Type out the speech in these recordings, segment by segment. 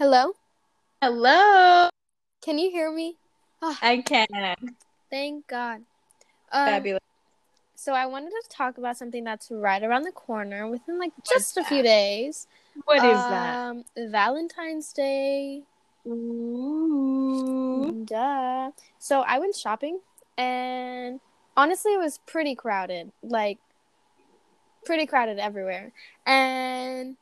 Hello? Hello? Can you hear me? Oh, I can. Thank God. Fabulous. So I wanted to talk about something that's right around the corner within just a few days. What is that? Valentine's Day. Ooh. Duh. So I went shopping and honestly it was pretty crowded. Pretty crowded everywhere. And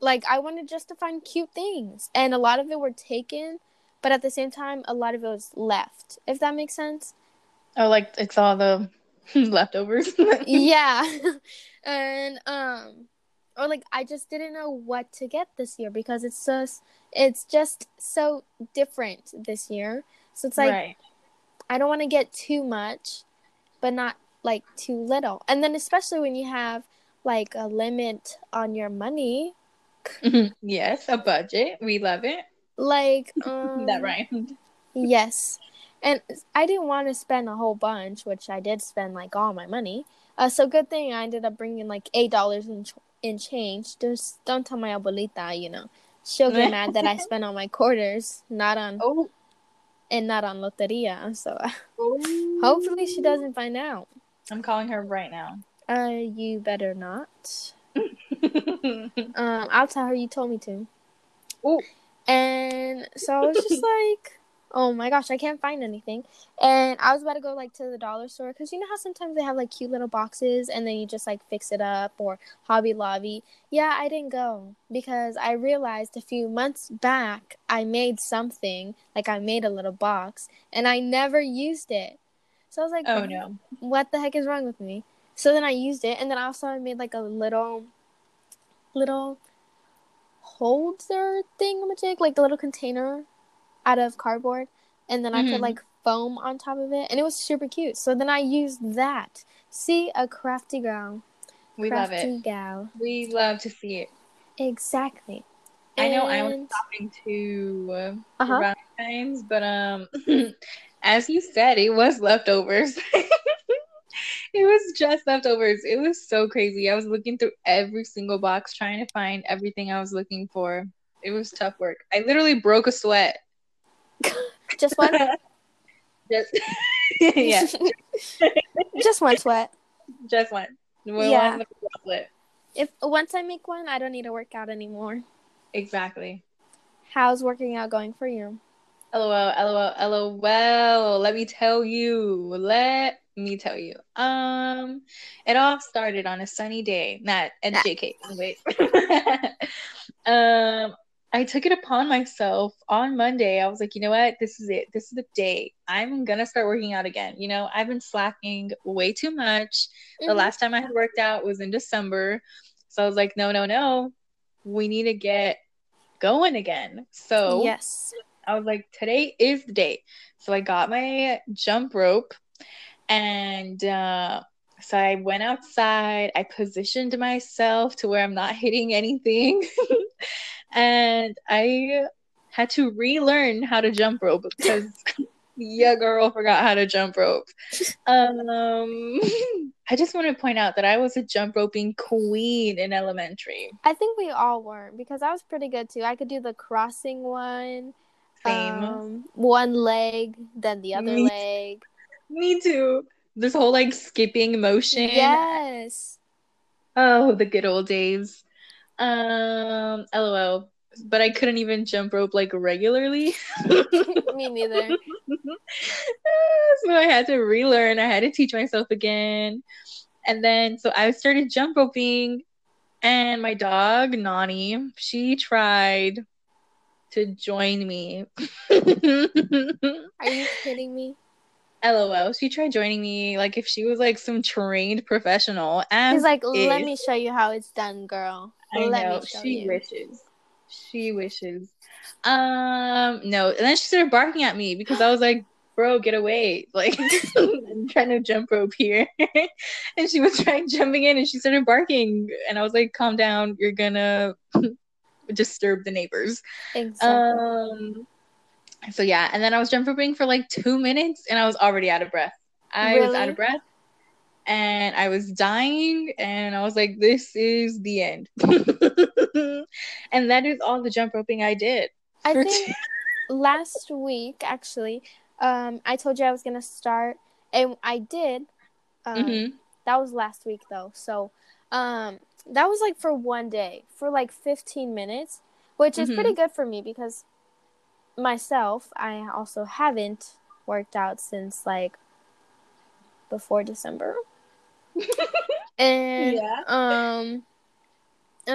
I wanted just to find cute things. And a lot of it were taken, but at the same time a lot of it was left, if that makes sense. Oh, it's all the leftovers. Yeah. And I just didn't know what to get this year because it's just so different this year. So it's right. I don't want to get too much, but not too little. And then especially when you have a limit on your money. Yes, a budget. We love it. That rhymed. Yes. And I didn't want to spend a whole bunch, which I did spend all my money. So good thing I ended up bringing $8 in change. Just don't tell my abuelita, she'll get mad that I spent on my quarters, not on loteria. So hopefully she doesn't find out. I'm calling her right now. You better not. I'll tell her you told me to. Ooh. And so I was just oh my gosh, I can't find anything. And I was about to go to the dollar store because you know how sometimes they have cute little boxes and then you just fix it up, or Hobby Lobby. Yeah, I didn't go because I realized a few months back I made something, I made a little box and I never used it. So I was oh no, what the heck is wrong with me? So then I used it, and then also I made a little holder thingamajig, the little container out of cardboard, and then I put foam on top of it, and it was super cute. So then I used that. See, a crafty girl. We crafty love it. Gal. We love to see it. Exactly. I know I was shopping too around times, but as you said, it was leftovers. It was just leftovers. It was so crazy. I was looking through every single box, trying to find everything I was looking for. It was tough work. I literally broke a sweat. Just one? Just yeah. Just one sweat. Just one. Yeah. If once I make one, I don't need to work out anymore. Exactly. How's working out going for you? LOL. Let me tell you. It all started on a sunny day. Not at JK. Wait. I took it upon myself on Monday. I was like, you know what? This is it. This is the day. I'm going to start working out again. I've been slacking way too much. Mm-hmm. The last time I had worked out was in December. So I was like, no. We need to get going again. So yes. I was like, today is the day. So I got my jump rope. And so I went outside. I positioned myself to where I'm not hitting anything. And I had to relearn how to jump rope because your girl forgot how to jump rope. I just want to point out that I was a jump roping queen in elementary. I think we all were because I was pretty good too. I could do the crossing one. Same. One leg, then the other leg. Me too. This whole skipping motion. Yes. Oh, the good old days. LOL. But I couldn't even jump rope regularly. Me neither. So I had to relearn. I had to teach myself again. And then so I started jump roping, and my dog Nani, she tried to join me. Are you kidding me? LOL. She tried joining me if she was some trained professional. She's let me show you how it's done, girl. She wishes. No. And then she started barking at me because I was bro, get away. I'm trying to jump rope here. And she was jumping in and she started barking. And I was calm down. You're gonna disturb the neighbors. Exactly. So yeah, and then I was jump roping for 2 minutes and I was already out of breath. I was out of breath. and I was dying, and I was like, this is the end. And that is all the jump roping I did. I think last week, actually, I told you I was going to start, and I did. Mm-hmm. That was last week, though. So that was, like, for one day, for, like, 15 minutes, which mm-hmm. is pretty good for me because myself, I also haven't worked out since, like, before December. And yeah. And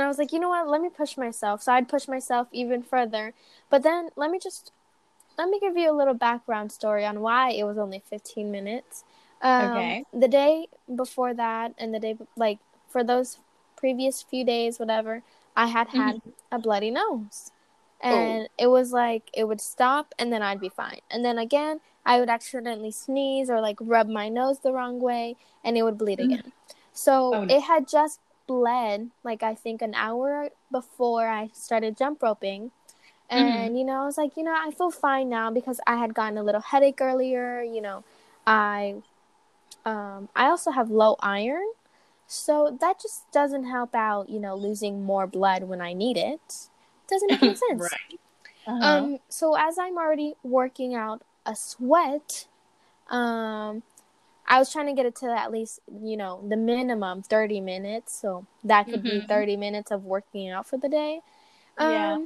I was like, you know what, let me push myself. So I'd push myself even further. But then let me give you a little background story on why it was only 15 minutes. Okay. The day before that and the day, like, for those previous few days, whatever, I had mm-hmm. a bloody nose. And it was like, it would stop and then I'd be fine. And then again, I would accidentally sneeze or, like, rub my nose the wrong way and it would bleed mm-hmm. again. So it had just bled, like, I think an hour before I started jump roping, and mm-hmm. you know, I was like, you know, I feel fine now because I had gotten a little headache earlier, you know, I also have low iron, so that just doesn't help out, you know, losing more blood when I need it doesn't make any sense. Right. Uh-huh. So as I'm already working out a sweat, I was trying to get it to at least, you know, the minimum 30 minutes. So that could mm-hmm. be 30 minutes of working out for the day. Yeah.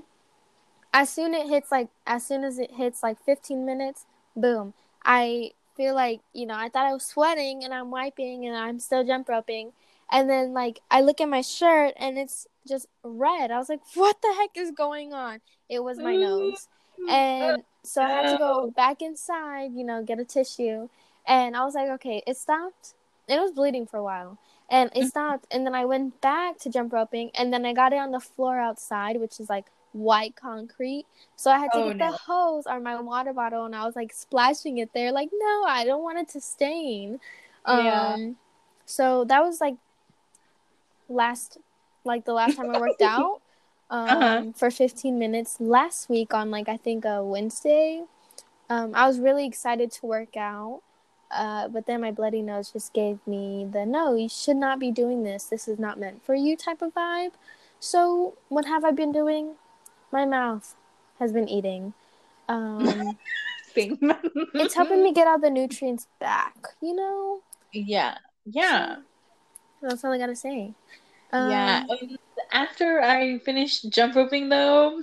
As soon as it hits like 15 minutes, boom. I feel like, you know, I thought I was sweating and I'm wiping and I'm still jump roping. And then, like, I look at my shirt and it's just red. I was like, what the heck is going on? It was my nose. And so I had to go back inside, you know, get a tissue. And I was like, okay, it stopped. It was bleeding for a while. And it stopped. And then I went back to jump roping. And then I got it on the floor outside, which is, like, white concrete. So I had to get the hose or my water bottle. And I was, like, splashing it there. Like, no, I don't want it to stain. Yeah. So that was, like, the last time I worked out for 15 minutes last week on, like, I think a Wednesday. I was really excited to work out, but then my bloody nose just gave me the no, you should not be doing this, this is not meant for you type of vibe. So what have I been doing? My mouth has been eating. It's helping me get all the nutrients back, you know. Yeah That's all I gotta say. Yeah. After I finished jump roping, though,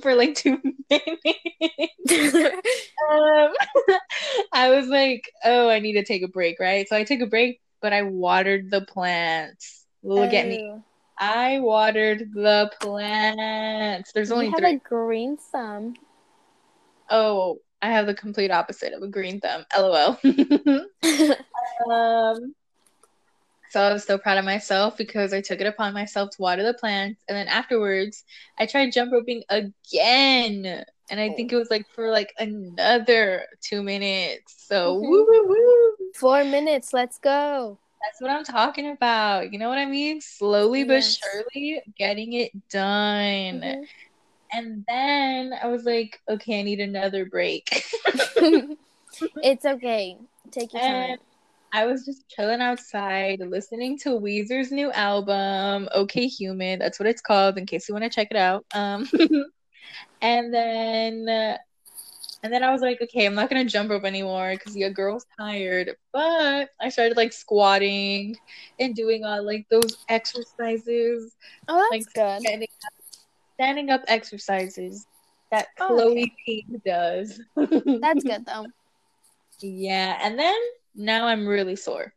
for like 2 minutes, I was like, oh, I need to take a break, right? So I took a break, but I watered the plants. Look at me. I watered the plants. There's only three. You have a green thumb. Oh, I have the complete opposite of a green thumb. LOL. So I was so proud of myself because I took it upon myself to water the plants. And then afterwards, I tried jump roping again. And I think it was like for like another 2 minutes. So mm-hmm. woo, woo, woo. 4 minutes. Let's go. That's what I'm talking about. You know what I mean? Slowly but surely getting it done. Mm-hmm. And then I was like, okay, I need another break. It's okay. Take your time. I was just chilling outside, listening to Weezer's new album, Okay Human. That's what it's called, in case you want to check it out. And then I was like, okay, I'm not going to jump rope anymore because your girl's tired. But I started, like, squatting and doing all, like, those exercises. Oh, that's good. Standing up exercises that Chloe Pink does. That's good, though. Yeah, and then... now I'm really sore.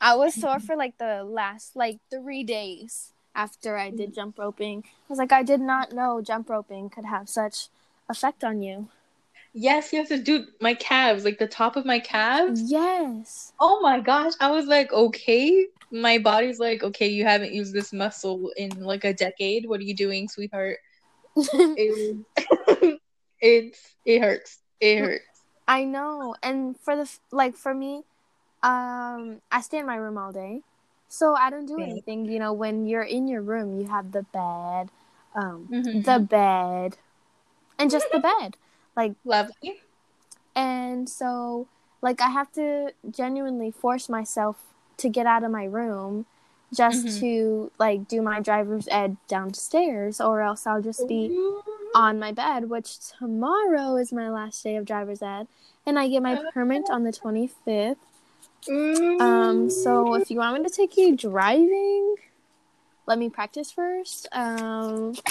I was sore for like the last like 3 days after I did jump roping. I was like, I did not know jump roping could have such effect on you. Yes, dude, my calves, like the top of my calves. Yes. Oh my gosh, I was like, okay, my body's like, okay, you haven't used this muscle in like a decade. What are you doing, sweetheart? It hurts. It hurts. I know, and for me, I stay in my room all day, so I don't do anything. You know, when you're in your room, you have the bed, and just the bed, like lovely. And so, Like, I have to genuinely force myself to get out of my room just to, like, do my driver's ed downstairs, or else I'll just be on my bed, which tomorrow is my last day of driver's ed, and I get my permit on the 25th. So if you want me to take you driving, let me practice first. Please.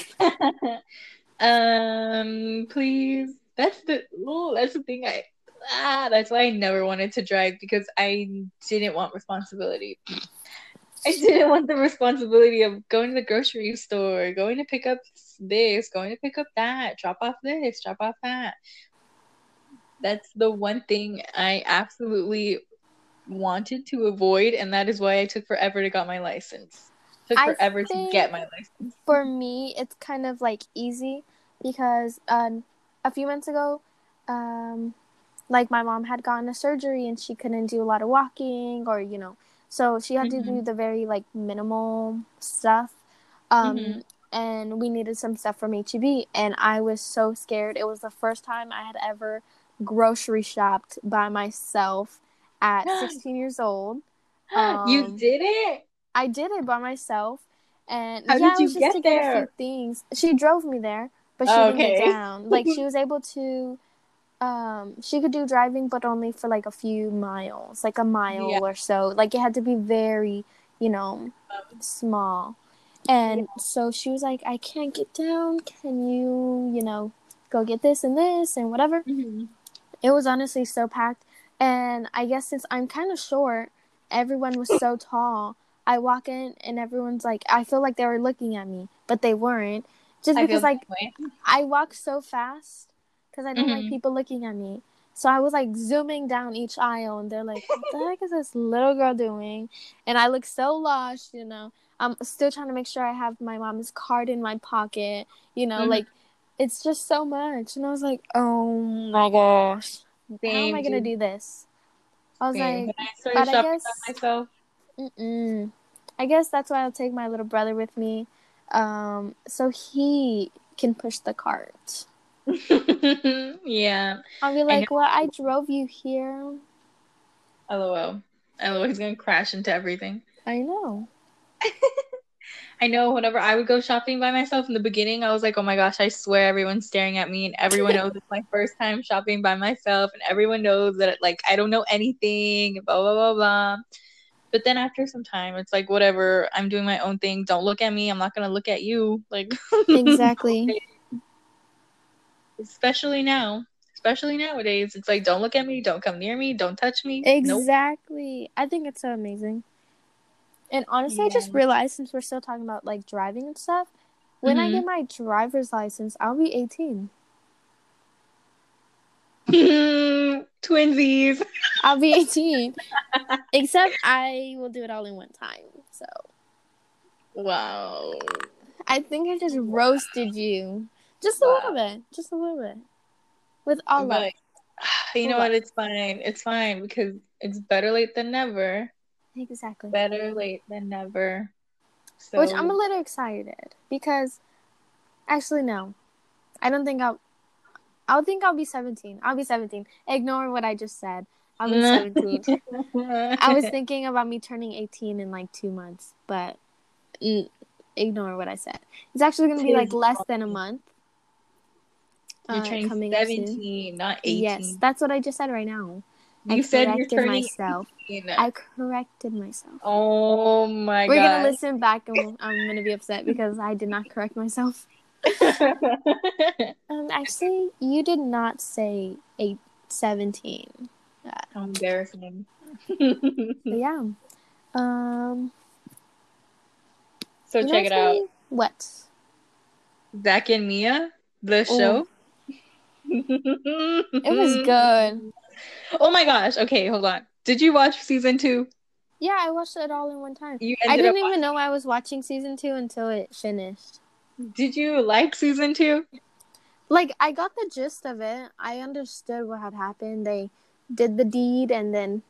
That's the thing. That's why I never wanted to drive, because I didn't want responsibility. I didn't want the responsibility of going to the grocery store, going to pick up this, going to pick up that, drop off this, drop off that. That's the one thing I absolutely wanted to avoid, and that is why I took forever to get my license. For me, it's kind of like easy because a few months ago, like, my mom had gotten a surgery and she couldn't do a lot of walking, or, you know, so she had to do the very, like, minimal stuff. And we needed some stuff from H-E-B, and I was so scared. It was the first time I had ever grocery shopped by myself at 16 years old. You did it? I did it by myself. And how did you get there? I was just taking a few things. She drove me there, but she didn't get down. Like, she was able to... she could do driving, but only for, like, a few miles, like a mile or so. Like, it had to be very, you know, small. And so she was like, I can't get down. Can you, you know, go get this and this and whatever? It was honestly so packed. And I guess since I'm kind of short, everyone was so tall. I walk in and everyone's like, I feel like they were looking at me, but they weren't. Just because, like, I walk so fast. Because I didn't like people looking at me. So I was, like, zooming down each aisle. And they're like, what the heck is this little girl doing? And I look so lost, you know. I'm still trying to make sure I have my mom's card in my pocket. You know, like, it's just so much. And I was like, oh, my gosh. How am I going to do this? I was like, but I guess. Myself? I guess that's why I'll take my little brother with me. So he can push the cart. I'll be like, well, I drove you here. LOL, he's gonna crash into everything. I know. I know. Whenever I would go shopping by myself in the beginning, I was like, oh my gosh, I swear everyone's staring at me, and everyone knows it's my first time shopping by myself, and everyone knows that, like, I don't know anything, blah blah blah blah. But then after some time, it's like, whatever, I'm doing my own thing, don't look at me, I'm not gonna look at you, like. Exactly. Especially nowadays, it's like, don't look at me, don't come near me, don't touch me. Exactly. Nope. I think it's so amazing. And honestly, I just realized, since we're still talking about, like, driving and stuff, when I get my driver's license, I'll be 18. Twinsies. I'll be 18. Except I will do it all in one time. So. Wow. I think I just roasted you. Just a little bit. Just a little bit. With all of it. You know what? It's fine. It's fine, because it's better late than never. Exactly. Better late than never. So. Which I'm a little excited, because actually, no. I don't think I'll think I'll be 17. I'll be 17. Ignore what I just said. I'll be 17. I was thinking about me turning 18 in, like, 2 months, but ignore what I said. It's actually going to be, like, less than a month. You're turning 17, not 18. Yes, that's what I just said right now. You said you're turning myself. 18. I corrected myself. Oh my god. We're going to listen back, and I'm going to be upset because I did not correct myself. Actually, you did not say 17. How embarrassing. Yeah. So check it out. What? Zach and Mia? The show? It was good. Oh my gosh. Okay, hold on. Did you watch season 2? Yeah, I watched it all in one time. I didn't even know I was watching season 2 until it finished. Did you like season 2? Like, I got the gist of it. I understood what had happened. They did the deed, and then,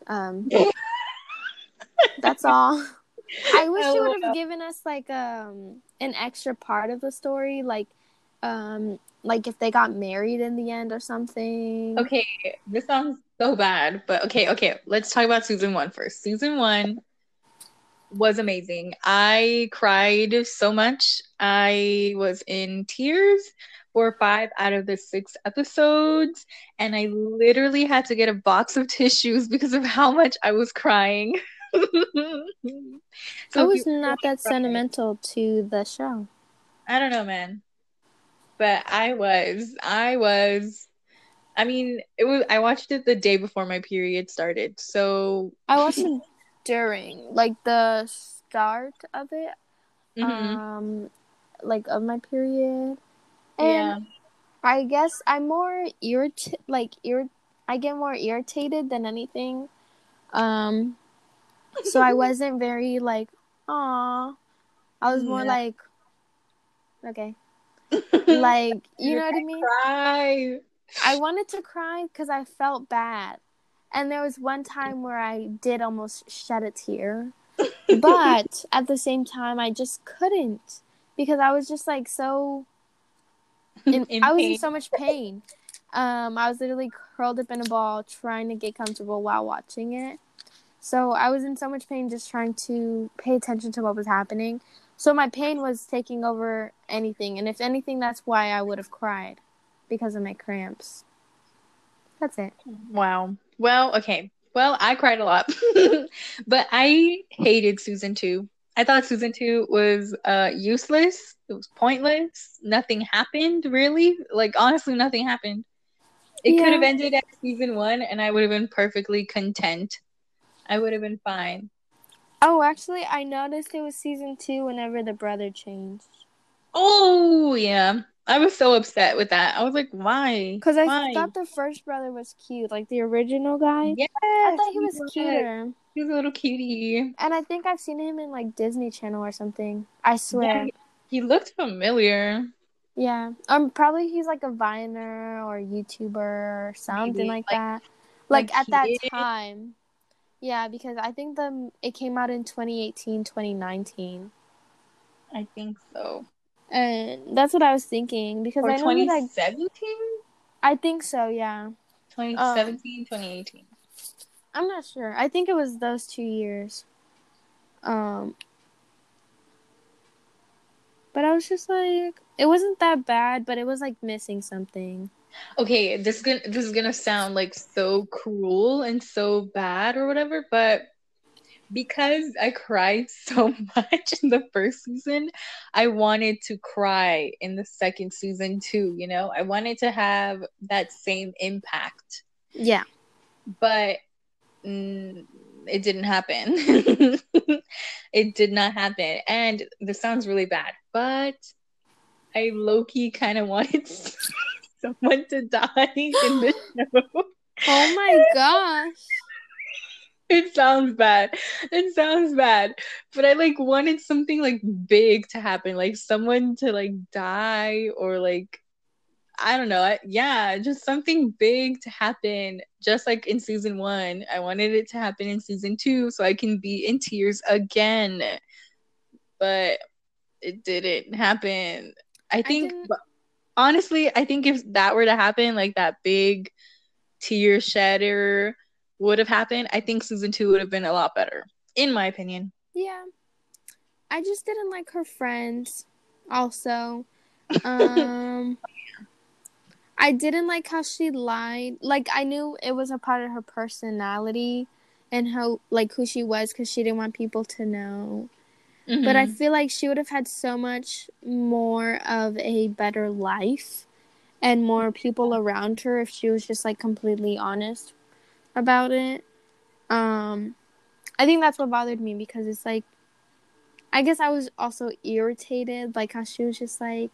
that's all. I wish you would have given us, like, an extra part of the story, like if they got married in the end or something. Okay, this sounds so bad. But okay, let's talk about season one first. Season one was amazing. I cried so much. I was in tears for 5 out of the 6 episodes, and I literally had to get a box of tissues because of how much I was crying. So I was not that sentimental to the show. I don't know, man. But I was. I mean, it was. I watched it the day before my period started, so I watched it during, like, the start of it, like, of my period. And yeah, I guess I'm more I get more irritated than anything. So I wasn't very, like, aw. I was more like, okay. Like, you know what I mean? Cry. I wanted to cry because I felt bad. And there was one time where I did almost shed a tear. But at the same time, I just couldn't. Because I was just, like, so... I was in so much pain. I was literally curled up in a ball trying to get comfortable while watching it. So I was in so much pain just trying to pay attention to what was happening. So my pain was taking over anything. And if anything, that's why I would have cried, because of my cramps. That's it. Wow. Well, okay. Well, I cried a lot. But I hated season 2. I thought season 2 was useless. It was pointless. Nothing happened, really. Like, honestly, nothing happened. It could have ended at season 1, and I would have been perfectly content. I would have been fine. Oh, actually, I noticed it was season 2 whenever the brother changed. Oh, yeah. I was so upset with that. I was like, why? Because I thought the first brother was cute. Like, the original guy. Yeah, I thought he was cuter. He was a little cutie. And I think I've seen him in, like, Disney Channel or something. I swear. Yeah, he looked familiar. Yeah. Probably he's, like, a Viner or YouTuber or something. Maybe. Like that. Like at that time. Yeah, because I think it came out in 2018, 2019. I think so. And that's what I was thinking, because 2017? I think so, yeah. 2017, 2018. I'm not sure. I think it was those 2 years. But I was just like, it wasn't that bad, but it was like missing something. Okay, this is gonna sound like so cruel and so bad or whatever, but because I cried so much in the first season, I wanted to cry in the second season too, you know? I wanted to have that same impact. Yeah. But it didn't happen. It did not happen. And this sounds really bad, but I low-key kind of wanted someone to die in the show. Oh my gosh. It sounds bad. But I, like, wanted something, like, big to happen. Like, someone to, like, die or, like, I don't know. Just something big to happen. Just like in season 1. I wanted it to happen in season 2 so I can be in tears again. But it didn't happen. Honestly, I think if that were to happen, like, that big tear shedder would have happened, I think season 2 would have been a lot better, in my opinion. Yeah. I just didn't like her friends, also. I didn't like how she lied. Like, I knew it was a part of her personality and how, like, who she was, because she didn't want people to know. Mm-hmm. But I feel like she would have had so much more of a better life and more people around her if she was just, like, completely honest about it. I think that's what bothered me, because it's like, I guess I was also irritated, like, how she was just, like,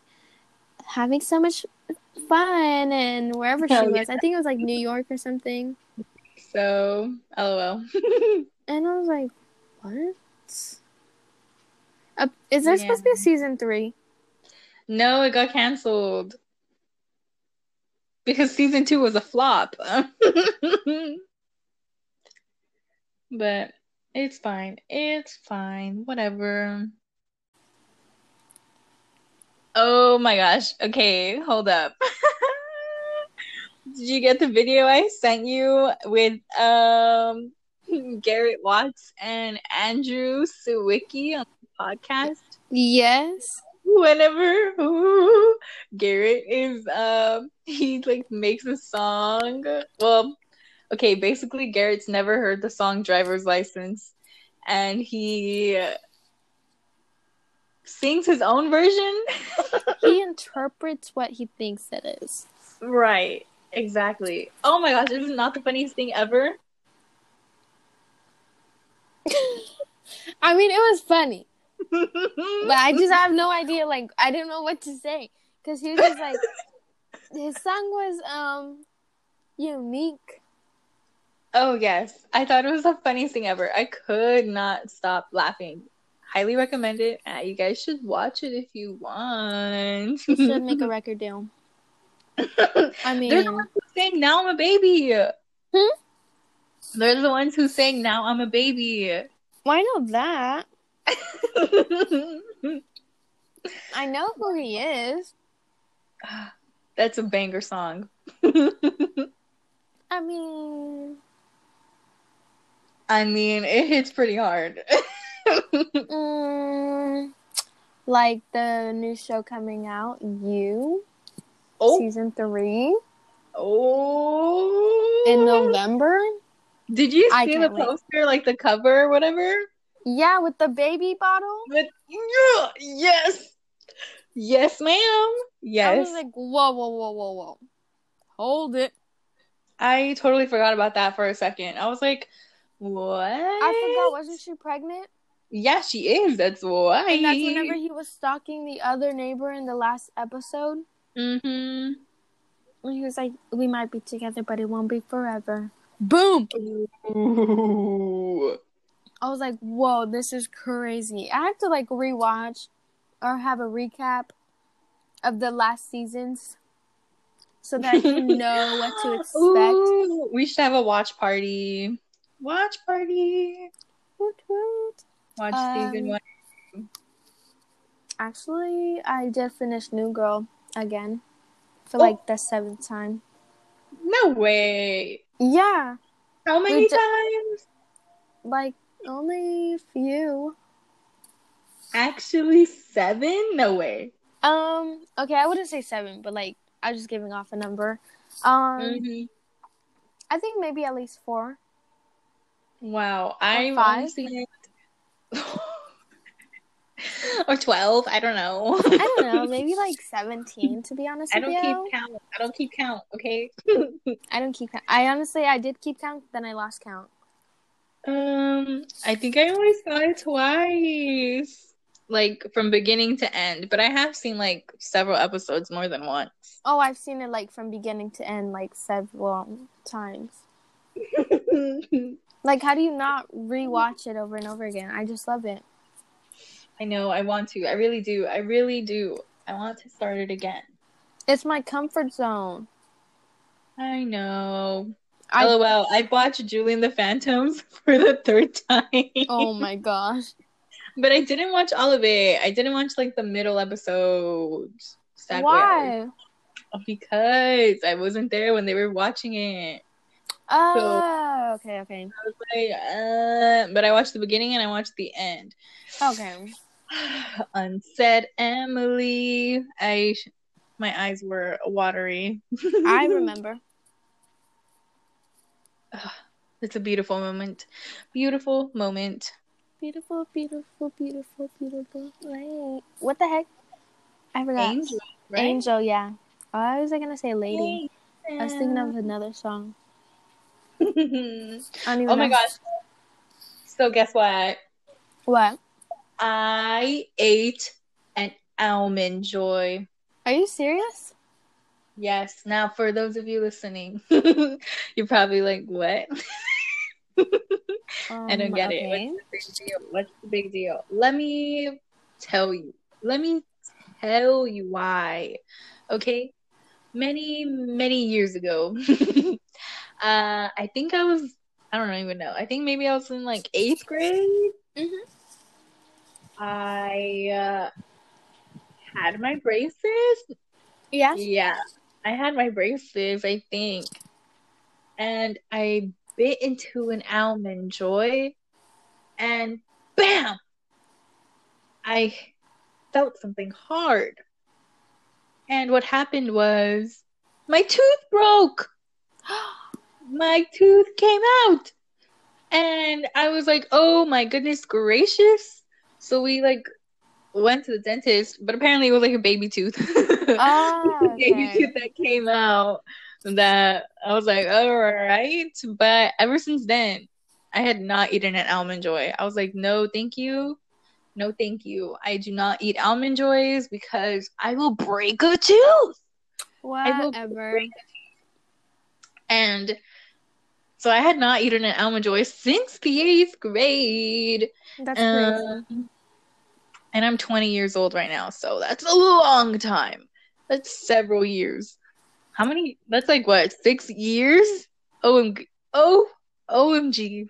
having so much fun and wherever she was. Yeah. I think it was, like, New York or something. So, LOL. And I was like, what? Is there supposed to be a season 3? No, it got canceled. Because season 2 was a flop. But it's fine. It's fine. Whatever. Oh my gosh. Okay, hold up. Did you get the video I sent you with Garrett Watts and Andrew Sawicki on the podcast? Yes. Whenever Garrett is, he like makes a song. Well, okay, basically Garrett's never heard the song Driver's License, and he sings his own version. He interprets what he thinks it is. Right, exactly. Oh my gosh, this is not the funniest thing ever. I mean, it was funny. But I just have no idea, like, I didn't know what to say. Because he was just like, his song was, unique. Oh, yes. I thought it was the funniest thing ever. I could not stop laughing. Highly recommend it. You guys should watch it if you want. You should make a record deal. I mean, they're the ones who sang Now I'm a Baby. Hmm? They're the ones who sang Now I'm a Baby. Well, I know that. I know who he is. That's a banger song. I mean, it hits pretty hard. Like the new show coming out, You, season 3. Oh, in November. Did you see the poster, like the cover or whatever? Yeah, with the baby bottle. Yes, ma'am. Yes. I was like, whoa. Hold it. I totally forgot about that for a second. I was like, what? I forgot. Wasn't she pregnant? Yeah, she is. That's why. And that's whenever he was stalking the other neighbor in the last episode. Mm-hmm. And he was like, we might be together, but it won't be forever. Boom! Ooh. I was like, whoa, this is crazy. I have to, like, rewatch or have a recap of the last seasons so that I can know what to expect. Ooh, we should have a watch party. Watch party. Woot. Watch season 1. Actually, I did finish New Girl again for, like, the 7th time. No way. Yeah. How many times? Like, only a few. Actually 7? No way. Okay, I wouldn't say 7, but like I was just giving off a number. Mm-hmm. I think maybe at least 4. Wow. I 5 or 12, I don't know. I don't know, maybe like 17 to be honest with you. I don't keep count, okay? I honestly did keep count, then I lost count. I think I only saw it twice, like from beginning to end, but I have seen like several episodes more than once. Oh, I've seen it like from beginning to end like several times. Like, how do you not rewatch it over and over again? I just love it. I know, I want to. I really do. I want to start it again. It's my comfort zone. I know. LOL, I watched Julie and the Phantoms for the 3rd time. Oh my gosh. But I didn't watch all of it. I didn't watch like the middle episode. Sadly. Why? Because I wasn't there when they were watching it. Oh, so, okay. I was like, but I watched the beginning and I watched the end. Okay. Unsaid Emily. My eyes were watery. I remember. It's a beautiful moment. Beautiful moment. Beautiful, beautiful, beautiful, beautiful. Wait, what the heck? I forgot. Angel, right? Angel, yeah. Oh, I was going to say lady. Yeah. I was thinking of another song. Oh my gosh. So guess what? What? I ate an Almond Joy. Are you serious? Yes. Now, for those of you listening, you're probably like, what? I don't get it. What's the big deal? Let me tell you why. Okay? Many, many years ago, I think I think maybe I was in, like, 8th grade. Mm-hmm. I had my braces. Yeah. I had my braces, I think, and I bit into an Almond Joy, and bam! I felt something hard. And what happened was my tooth broke. My tooth came out. And I was like, oh my goodness gracious. So we went to the dentist, but apparently it was a baby tooth. Oh, okay. Baby tooth that came out that I was like, all right. But ever since then, I had not eaten an Almond Joy. I was like, no, thank you. No, thank you. I do not eat Almond Joys because I will break a tooth. Whatever. And so I had not eaten an Almond Joy since the 8th grade. That's crazy. And I'm 20 years old right now, so that's a long time. That's several years. How many? That's 6 years? OMG. Oh, OMG.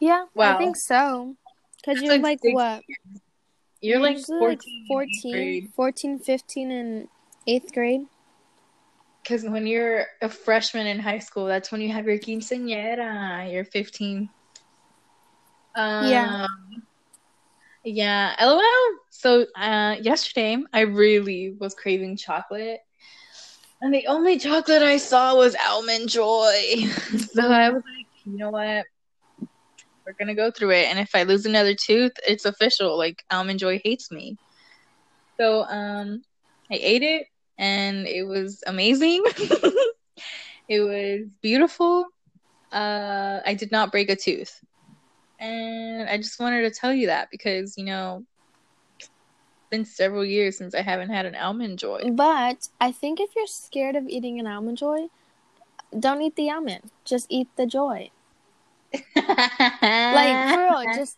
Yeah, wow. I think so. Because you're what? Years. You're 14, 15 in 8th grade. Because when you're a freshman in high school, that's when you have your quinceañera. You're 15. Yeah. Yeah, LOL. So, yesterday, I really was craving chocolate. And the only chocolate I saw was Almond Joy. So I was like, you know what? We're going to go through it. And if I lose another tooth, it's official. Almond Joy hates me. So, I ate it. And it was amazing. It was beautiful. I did not break a tooth. And I just wanted to tell you that because, it's been several years since I haven't had an Almond Joy. But I think if you're scared of eating an Almond Joy, don't eat the almond. Just eat the joy. For real, just,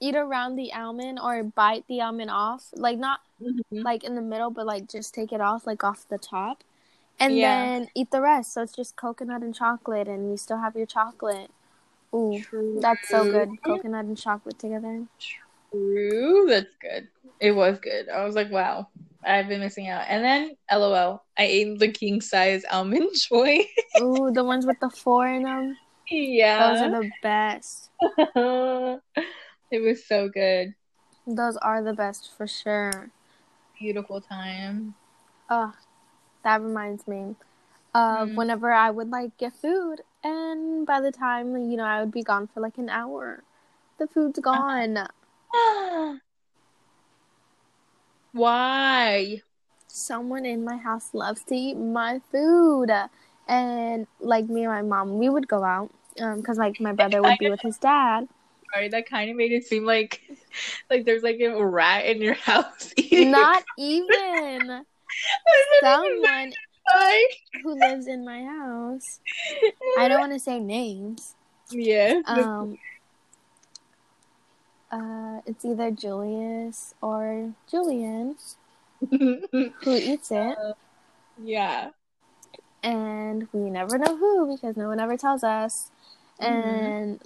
eat around the almond or bite the almond off. Not, mm-hmm. In the middle, but, just take it off, off the top. And then eat the rest. So it's just coconut and chocolate, and you still have your chocolate. Ooh, true. That's so good. Coconut and chocolate together. True. That's good. It was good. I was like, wow. I've been missing out. And then, LOL, I ate the king-size Almond Joy. Ooh, the ones with the 4 in them? Yeah. Those are the best. It was so good. Those are the best, for sure. Beautiful time. Oh, that reminds me. Whenever I would, get food, and by the time, I would be gone for, an hour. The food's gone. Why? Someone in my house loves to eat my food. And, me and my mom, we would go out, because, my brother would be with his dad. Sorry, that kind of made it seem like there's, a rat in your house. Not even. Someone... who lives in my house. I don't want to say names. Yeah. It's either Julius or Julian who eats it. Yeah. And we never know who because no one ever tells us. And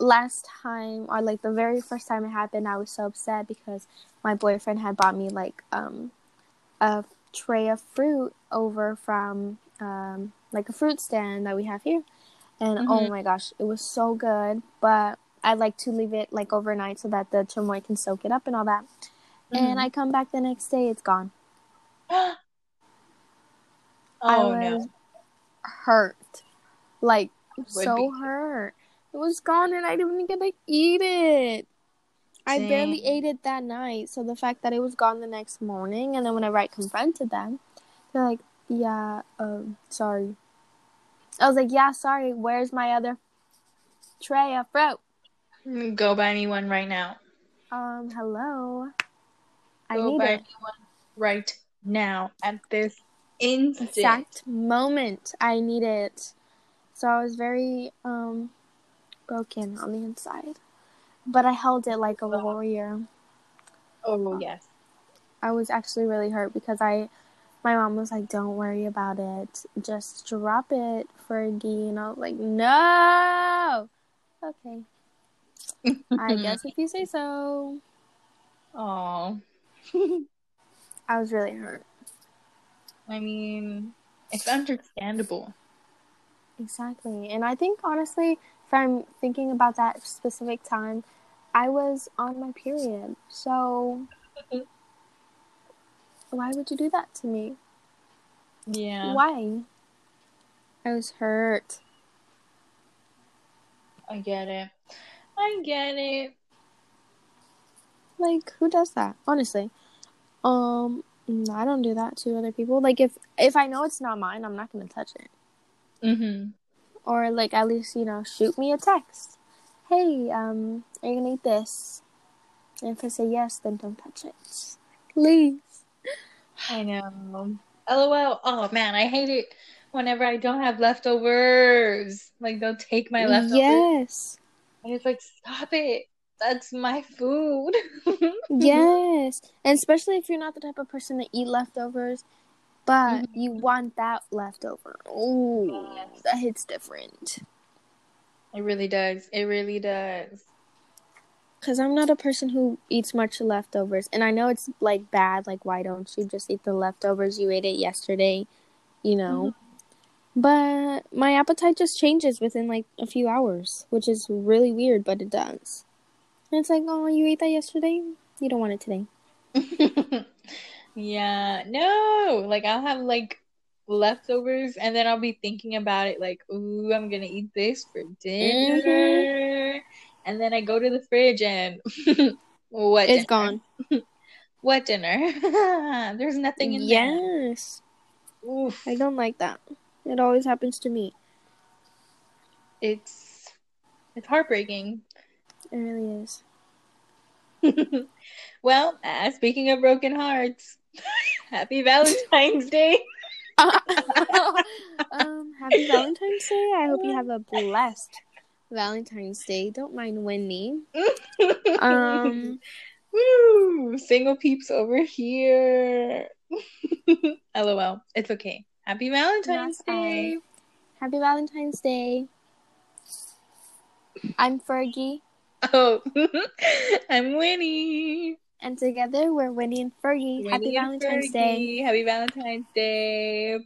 last time or the very first time it happened, I was so upset because my boyfriend had bought me a tray of fruit over from a fruit stand that we have here, and oh my gosh, it was so good, but I like to leave it overnight so that the chamoy can soak it up and all that. And I come back the next day, it's gone. Oh, I was hurt, hurt. It was gone and I didn't even get to eat it. Dang. I barely ate it that night, so the fact that it was gone the next morning, and then whenever I confronted them, they're like, yeah, sorry. I was like, yeah, sorry, where's my other tray of fruit? Go buy me one right now. Hello? Go buy me one right now, at this exact moment, I need it. So I was very, broken on the inside. But I held it like a warrior. Oh, yes. I was actually really hurt because my mom was like, don't worry about it. Just drop it, Fergie. And I was like, no! Okay. I guess if you say so. Aw. I was really hurt. I mean, it's understandable. Exactly. And I think, honestly, if I'm thinking about that specific time, I was on my period. So why would you do that to me? Yeah. Why? I was hurt. I get it. Like, who does that? Honestly. I don't do that to other people. Like, if I know it's not mine, I'm not going to touch it. Mm-hmm. Or, like, at least, you know, shoot me a text. Hey, are you going to eat this? And if I say yes, then don't touch it. Please. I know. LOL. Oh, man, I hate it whenever I don't have leftovers. Like, they'll take my leftovers. Yes. And it's like, stop it. That's my food. Yes. And especially if you're not the type of person to eat leftovers, but mm-hmm. you want that leftover. Oh, yes. That hits different. It really does. It really does. Because I'm not a person who eats much leftovers. And I know it's, like, bad. Like, why don't you just eat the leftovers? You ate it yesterday, you know. Mm-hmm. But my appetite just changes within, like, a few hours, which is really weird, but it does. And it's like, oh, you ate that yesterday? You don't want it today. Yeah. No. Like, I'll have, like, leftovers, and then I'll be thinking about it, like, ooh, I'm going to eat this for dinner. Mm-hmm. And then I go to the fridge and what? It's dinner? Gone. What dinner? There's nothing in there. Yes. Oof. I don't like that. It always happens to me. It's heartbreaking. It really is. Well, speaking of broken hearts, happy Valentine's Day. Happy Valentine's Day. I hope you have a blessed Valentine's Day. Don't mind Wendy. Woo! Single peeps over here. LOL. It's okay. Happy Valentine's Day. Happy Valentine's Day. I'm Fergie. Oh, I'm Winnie. And together we're Winnie and Fergie. Happy Valentine's Day. Happy Valentine's Day.